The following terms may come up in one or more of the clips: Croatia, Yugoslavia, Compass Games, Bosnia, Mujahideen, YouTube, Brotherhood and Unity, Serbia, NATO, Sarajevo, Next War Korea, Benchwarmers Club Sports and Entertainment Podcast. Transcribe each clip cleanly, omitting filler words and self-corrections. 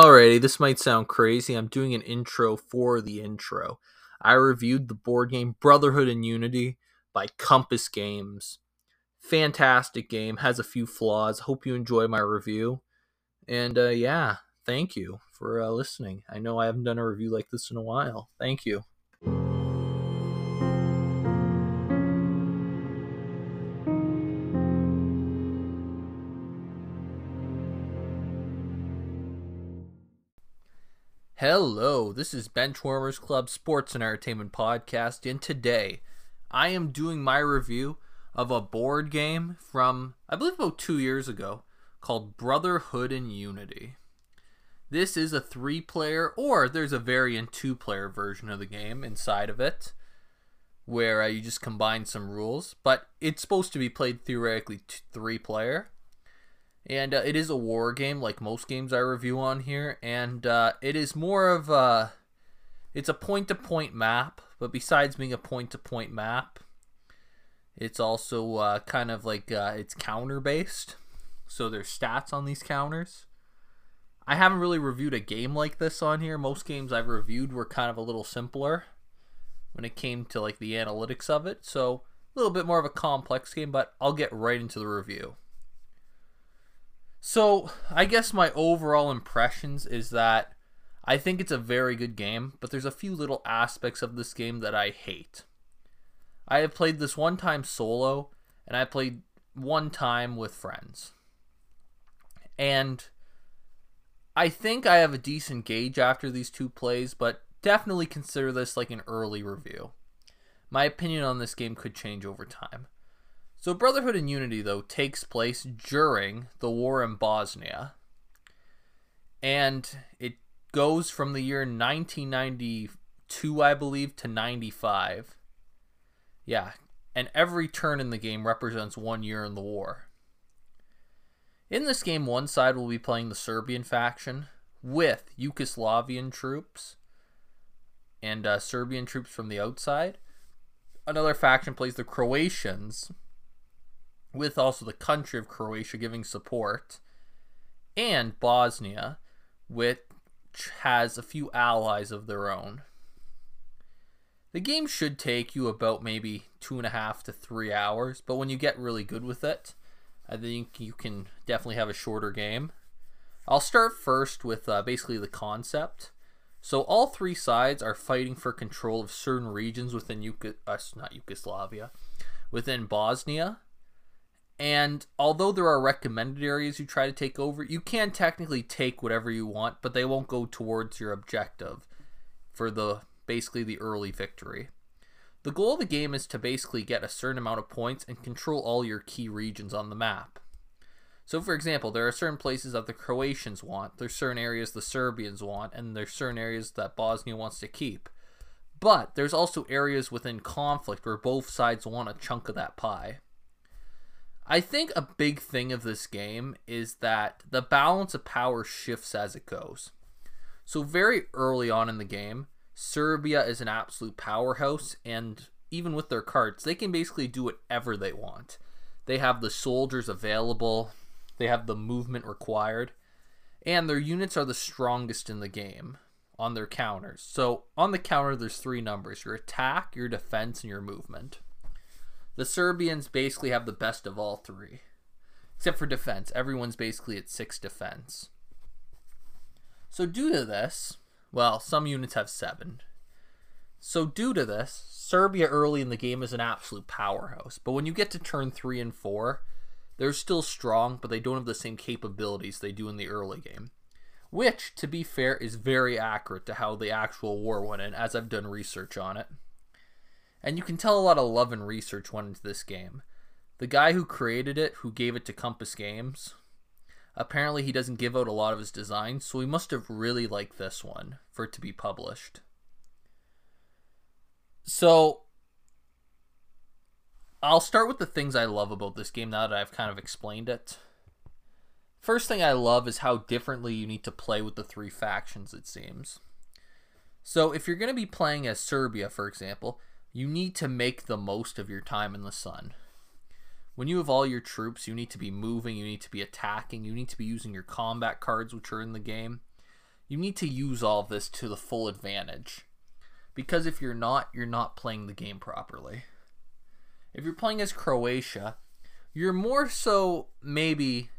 Alrighty, this might sound crazy. I'm doing an intro for the intro. I reviewed the board game Brotherhood and Unity by Compass Games. Fantastic game, has a few flaws. Hope you enjoy my review. And yeah, thank you for listening. I know I haven't done a review like this in a while. Thank you. Hello, this is Benchwarmers Club Sports and Entertainment Podcast, and today I am doing my review of a board game from, I believe, about 2 years ago called Brotherhood and Unity. This is a 3-player, or there's a variant 2-player version of the game inside of it, where you just combine some rules, but it's supposed to be played theoretically 3-player. And it is a war game, like most games I review on here, and it is more of a, it's a point-to-point map, but besides being a point-to-point map, it's also kind of like, it's counter-based, so there's stats on these counters. I haven't really reviewed a game like this on here. Most games I've reviewed were kind of a little simpler when it came to like the analytics of it, so a little bit more of a complex game, but I'll get right into the review. So, I guess my overall impressions is that I think it's a very good game, but there's a few little aspects of this game that I hate. I have played this one time solo, and I played one time with friends. And I think I have a decent gauge after these two plays, but definitely consider this like an early review. My opinion on this game could change over time. So Brotherhood and Unity, though, takes place during the war in Bosnia, and it goes from the year 1992, I believe, to 95. Yeah, and every turn in the game represents 1 year in the war. In this game, one side will be playing the Serbian faction with Yugoslavian troops and Serbian troops from the outside. Another faction plays the Croatians, with also the country of Croatia giving support, and Bosnia, which has a few allies of their own. The game should take you about maybe 2.5 to 3 hours, but when you get really good with it, I think you can definitely have a shorter game. I'll start first with basically the concept. So all three sides are fighting for control of certain regions within within Bosnia. And although there are recommended areas you try to take over, you can technically take whatever you want, but they won't go towards your objective for the basically the early victory. The goal of the game is to basically get a certain amount of points and control all your key regions on the map. So for example, there are certain places that the Croatians want, there's certain areas the Serbians want, and there's certain areas that Bosnia wants to keep. But there's also areas within conflict where both sides want a chunk of that pie. I think a big thing of this game is that the balance of power shifts as it goes. So very early on in the game, Serbia is an absolute powerhouse, and even with their cards, they can basically do whatever they want. They have the soldiers available, they have the movement required, and their units are the strongest in the game on their counters. So on the counter, there's three numbers: your attack, your defense, and your movement. The Serbians basically have the best of all three, except for defense. Everyone's basically at 6 defense. So due to this, well, some units have 7. So due to this, Serbia early in the game is an absolute powerhouse. But when you get to turn 3 and 4, they're still strong, but they don't have the same capabilities they do in the early game. Which, to be fair, is very accurate to how the actual war went in, as I've done research on it. And you can tell a lot of love and research went into this game. The guy who created it, who gave it to Compass Games, apparently he doesn't give out a lot of his designs, so he must have really liked this one for it to be published. So, I'll start with the things I love about this game now that I've kind of explained it. First thing I love is how differently you need to play with the three factions, it seems. So, if you're going to be playing as Serbia, for example, you need to make the most of your time in the sun. When you have all your troops, you need to be moving, you need to be attacking, you need to be using your combat cards which are in the game. You need to use all of this to the full advantage. Because if you're not, you're not playing the game properly. If you're playing as Croatia, you're more so maybe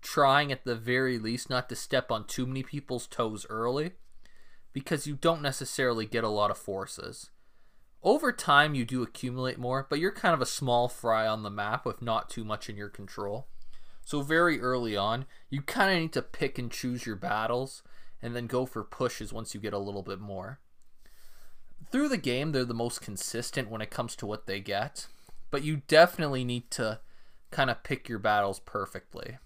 trying at the very least not to step on too many people's toes early, because you don't necessarily get a lot of forces. Over time you do accumulate more, but you're kind of a small fry on the map with not too much in your control. So very early on, you kind of need to pick and choose your battles and then go for pushes once you get a little bit more. Through the game, they're the most consistent when it comes to what they get, but you definitely need to kind of pick your battles perfectly.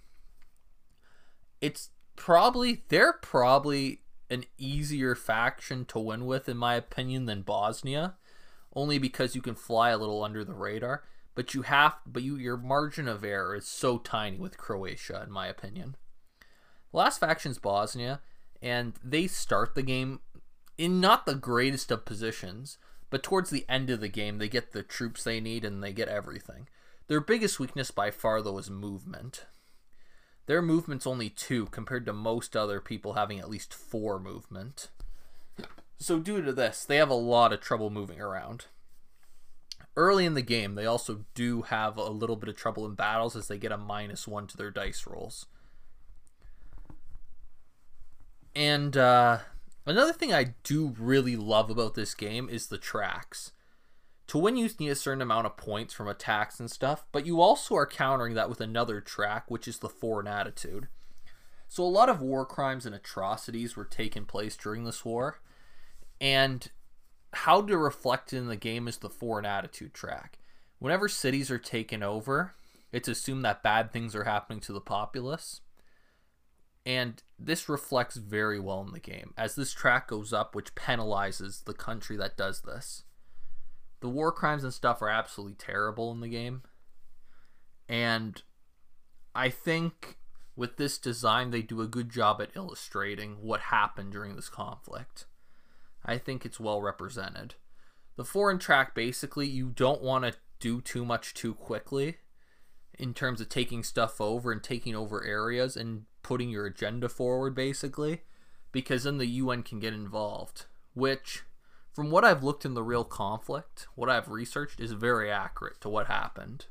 They're probably an easier faction to win with, in my opinion, than Bosnia, only because you can fly a little under the radar, but your margin of error is so tiny with Croatia, in my opinion. The last faction's Bosnia, and they start the game in not the greatest of positions, but towards the end of the game, they get the troops they need and they get everything. Their biggest weakness by far, though, is movement. Their movement's only 2 compared to most other people having at least 4 movement. So due to this, they have a lot of trouble moving around. Early in the game, they also do have a little bit of trouble in battles as they get a -1 to their dice rolls. And another thing I do really love about this game is the tracks. To win, you need a certain amount of points from attacks and stuff, but you also are countering that with another track, which is the foreign attitude. So a lot of war crimes and atrocities were taking place during this war, and how to reflect in the game is the foreign attitude track. Whenever cities are taken over, it's assumed that bad things are happening to the populace, and this reflects very well in the game, as this track goes up, which penalizes the country that does this. The war crimes and stuff are absolutely terrible in the game. And I think with this design, they do a good job at illustrating what happened during this conflict. I think it's well represented. The foreign track, basically, you don't want to do too much too quickly in terms of taking stuff over and taking over areas and putting your agenda forward, basically, because then the UN can get involved, which, from what I've looked in the real conflict, what I've researched is very accurate to what happened.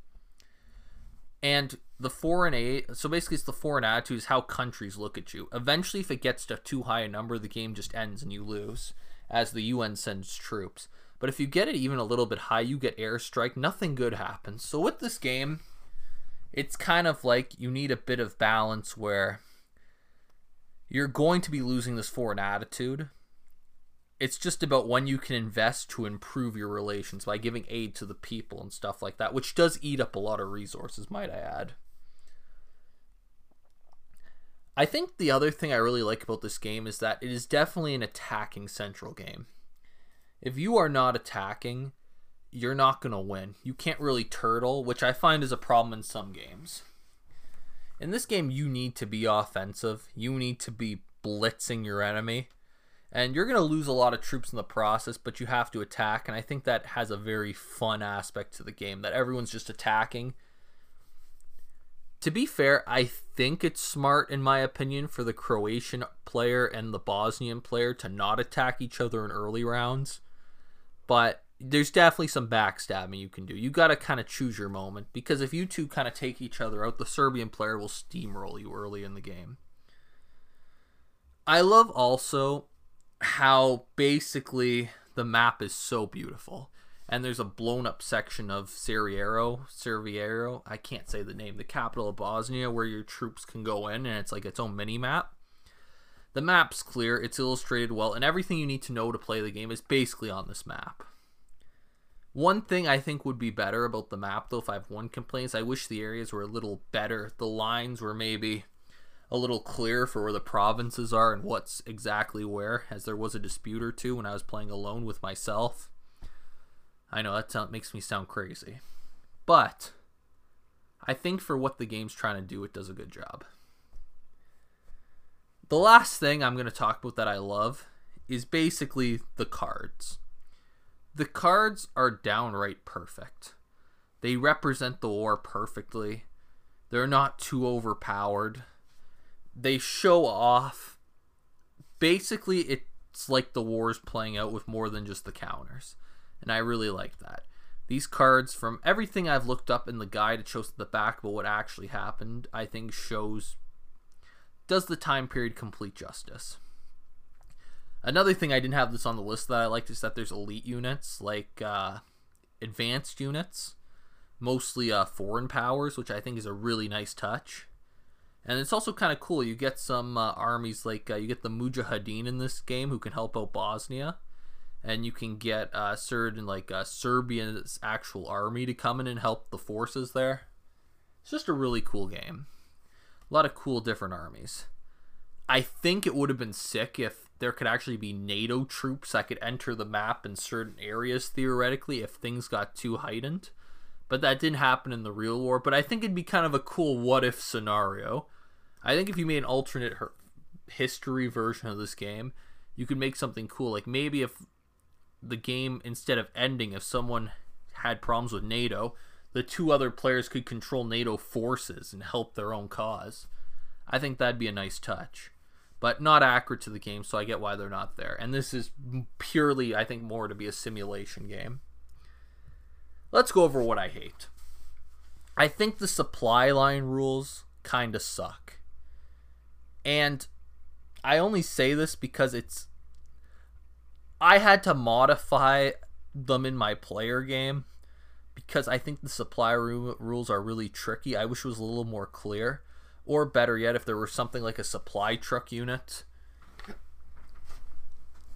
And the foreign aid, so basically it's the foreign attitude is how countries look at you. Eventually, if it gets to too high a number, the game just ends and you lose, as the UN sends troops. But if you get it even a little bit high, you get airstrike, nothing good happens. So with this game, it's kind of like you need a bit of balance where you're going to be losing this foreign attitude. It's just about when you can invest to improve your relations by giving aid to the people and stuff like that, which does eat up a lot of resources, might I add. I think the other thing I really like about this game is that it is definitely an attacking central game. If you are not attacking, you're not going to win. You can't really turtle, which I find is a problem in some games. In this game, you need to be offensive. You need to be blitzing your enemy. And you're going to lose a lot of troops in the process, but you have to attack. And I think that has a very fun aspect to the game, that everyone's just attacking. To be fair, I think it's smart, in my opinion, for the Croatian player and the Bosnian player to not attack each other in early rounds. But there's definitely some backstabbing you can do. You got to kind of choose your moment, because if you two kind of take each other out, the Serbian player will steamroll you early in the game. I love also how basically the map is so beautiful, and there's a blown up section of Sarajevo, I can't say the name, the capital of Bosnia, where your troops can go in, and it's like its own mini map. The map's clear, it's illustrated well, and everything you need to know to play the game is basically on this map. One thing I think would be better about the map, though, if I have one complaint, is I wish the areas were a little better. The lines were maybe a little clearer for where the provinces are and what's exactly where, as there was a dispute or two when I was playing alone with myself. I know that makes me sound crazy, but I think for what the game's trying to do, it does a good job. The last thing I'm going to talk about that I love is basically the cards. The cards are downright perfect. They represent the war perfectly. They're not too overpowered. They show off basically it's like the war is playing out with more than just the counters, and I really like that. These cards, from everything I've looked up in the guide, it shows at the back, but what actually happened, I think, does the time period complete justice. Another thing, I didn't have this on the list that I liked, is that there's elite units, like advanced units, mostly foreign powers, which I think is a really nice touch. And it's also kind of cool, you get some armies, like you get the Mujahideen in this game, who can help out Bosnia. And you can get certain, like Serbia's actual army to come in and help the forces there. It's just a really cool game. A lot of cool different armies. I think it would have been sick if there could actually be NATO troops that could enter the map in certain areas, theoretically, if things got too heightened. But that didn't happen in the real war. But I think it'd be kind of a cool what-if scenario. I think if you made an alternate history version of this game, you could make something cool. Like maybe if the game, instead of ending, if someone had problems with NATO, the two other players could control NATO forces and help their own cause. I think that'd be a nice touch, but not accurate to the game, so I get why they're not there. And this is purely, I think, more to be a simulation game. Let's go over what I hate. I think the supply line rules kind of suck, and I only say this because I had to modify them in my player game because I think the supply rules are really tricky. I wish it was a little more clear, or better yet, if there were something like a supply truck unit.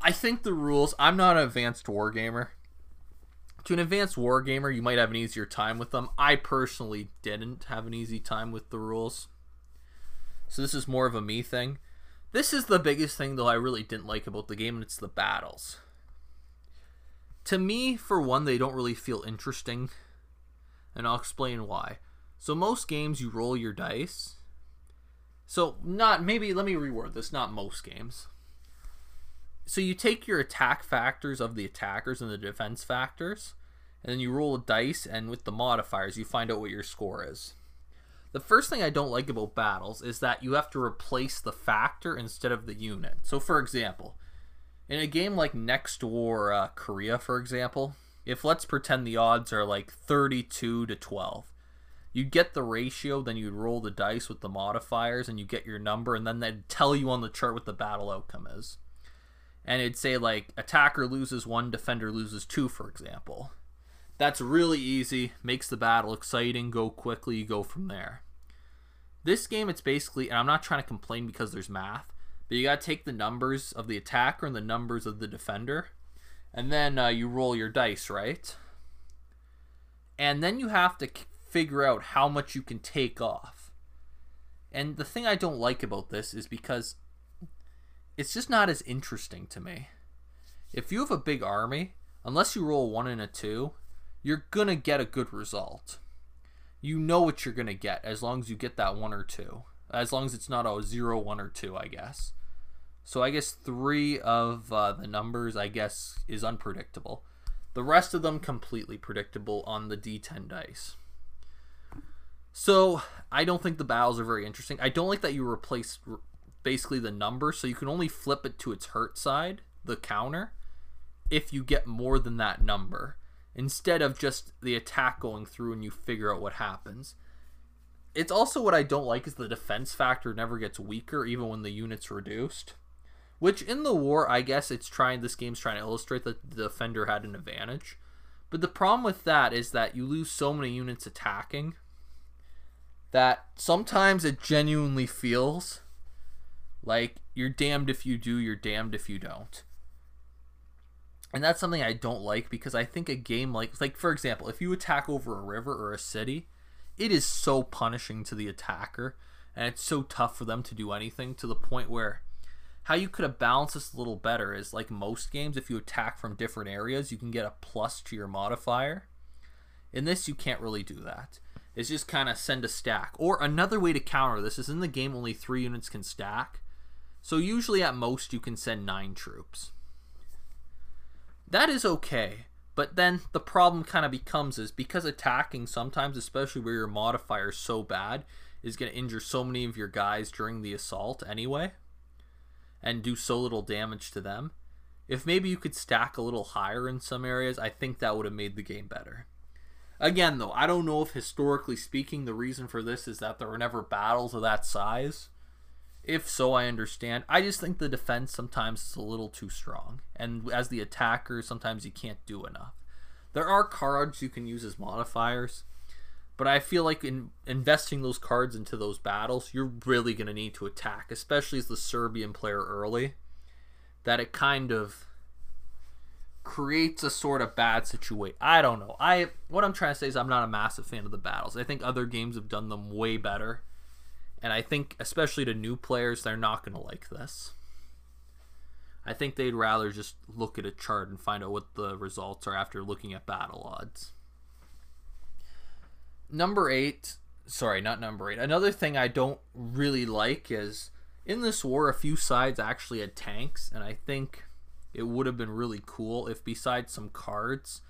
I think the rules, I'm not an advanced war gamer. To an advanced war gamer, you might have an easier time with them. I personally didn't have an easy time with the rules, so this is more of a me thing. This is the biggest thing, though, I really didn't like about the game, and it's the battles. To me, for one, they don't really feel interesting, and I'll explain why. So most games, you roll your dice. So not, maybe, let me reword this, not most games. So you take your attack factors of the attackers and the defense factors, and then you roll a dice, and with the modifiers, you find out what your score is. The first thing I don't like about battles is that you have to replace the factor instead of the unit. So for example, in a game like Next War Korea, for example, if let's pretend the odds are like 32-12, you'd get the ratio, then you'd roll the dice with the modifiers and you get your number, and then they'd tell you on the chart what the battle outcome is. And it'd say like attacker loses 1, defender loses 2, for example. That's really easy, makes the battle exciting, go quickly, you go from there. This game, it's basically, and I'm not trying to complain because there's math, but you got to take the numbers of the attacker and the numbers of the defender, and then you roll your dice, right? And then you have to figure out how much you can take off. And the thing I don't like about this is because it's just not as interesting to me. If you have a big army, unless you roll 1 and a 2, you're going to get a good result. You know what you're going to get as long as you get that 1 or 2. As long as it's not a 0, 1, or 2, I guess. So I guess 3 of the numbers, I guess, is unpredictable. The rest of them completely predictable on the D10 dice. So I don't think the battles are very interesting. I don't like that you replace basically the number, so you can only flip it to its hurt side, the counter, if you get more than that number, instead of just the attack going through and you figure out what happens. It's also, what I don't like is the defense factor never gets weaker even when the unit's reduced, which in the war, I guess this game's trying to illustrate that the defender had an advantage. But the problem with that is that you lose so many units attacking that sometimes it genuinely feels like you're damned if you do, you're damned if you don't. And that's something I don't like, because I think a game like for example, if you attack over a river or a city, it is so punishing to the attacker, and it's so tough for them to do anything, to the point where how you could have balanced this a little better is, like most games, if you attack from different areas, you can get a plus to your modifier. In this, you can't really do that. It's just kind of send a stack. Or another way to counter this is, in the game, only 3 units can stack. So usually at most you can send 9 troops. That is okay, but then the problem kind of becomes is, because attacking sometimes, especially where your modifier is so bad, is going to injure so many of your guys during the assault anyway. and do so little damage to them. If maybe you could stack a little higher in some areas, I think that would have made the game better. Again, though, I don't know if historically speaking the reason for this is that there were never battles of that size. If so, I understand. I just think the defense sometimes is a little too strong. And as the attacker, sometimes you can't do enough. There are cards you can use as modifiers, but I feel like in investing those cards into those battles, you're really going to need to attack, especially as the Serbian player early, that it kind of creates a sort of bad situation. I don't know. What I'm trying to say is I'm not a massive fan of the battles. I think other games have done them way better, and I think especially to new players, they're not going to like this. I think they'd rather just look at a chart and find out what the results are after looking at battle odds. Another thing I don't really like is in this war, a few sides actually had tanks, and I think it would have been really cool if besides some cards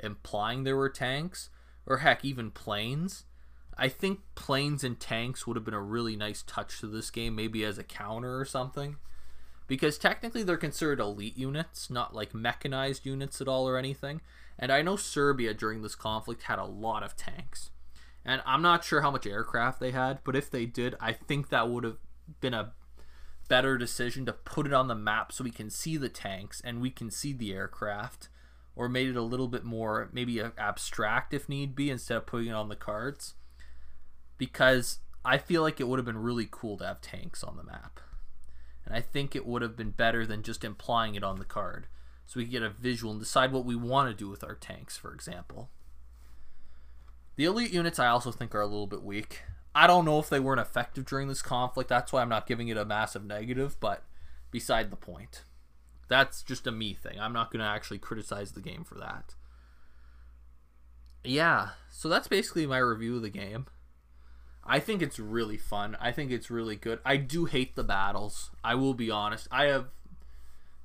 implying there were tanks, or heck, even planes, I think planes and tanks would have been a really nice touch to this game, maybe as a counter or something. Because technically they're considered elite units, not like mechanized units at all or anything. And I know Serbia during this conflict had a lot of tanks. And I'm not sure how much aircraft they had, but if they did, I think that would have been a better decision to put it on the map so we can see the tanks and we can see the aircraft. Or made it a little bit more, maybe abstract if need be, instead of putting it on the cards. Because I feel like it would have been really cool to have tanks on the map. And I think it would have been better than just implying it on the card. So we could get a visual and decide what we want to do with our tanks, for example. The elite units I also think are a little bit weak. I don't know if they weren't effective during this conflict. That's why I'm not giving it a massive negative, but beside the point. That's just a me thing. I'm not going to actually criticize the game for that. Yeah, so that's basically my review of the game. I think it's really fun. I think it's really good. I do hate the battles. I will be honest. And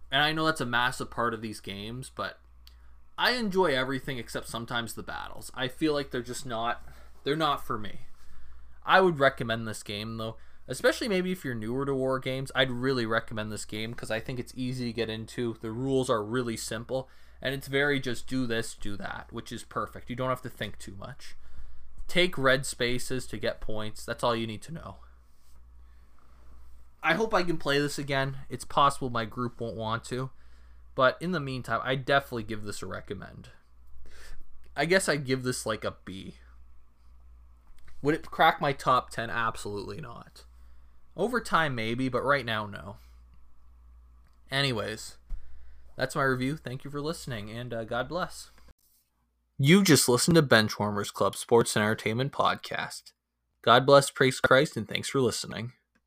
I know that's a massive part of these games, but I enjoy everything except sometimes the battles. I feel like they're not for me. I would recommend this game though, especially maybe if you're newer to war games. I'd really recommend this game because I think it's easy to get into. The rules are really simple and it's very just do this, do that, which is perfect. You don't have to think too much. Take red spaces to get points. That's all you need to know. I hope I can play this again. It's possible my group won't want to. But in the meantime, I definitely give this a recommend. I guess I give this like a B. Would it crack my top 10? Absolutely not. Over time, maybe, but right now, no. Anyways, that's my review. Thank you for listening, and God bless. You just listened to Benchwarmers Club Sports and Entertainment Podcast. God bless, praise Christ, and thanks for listening.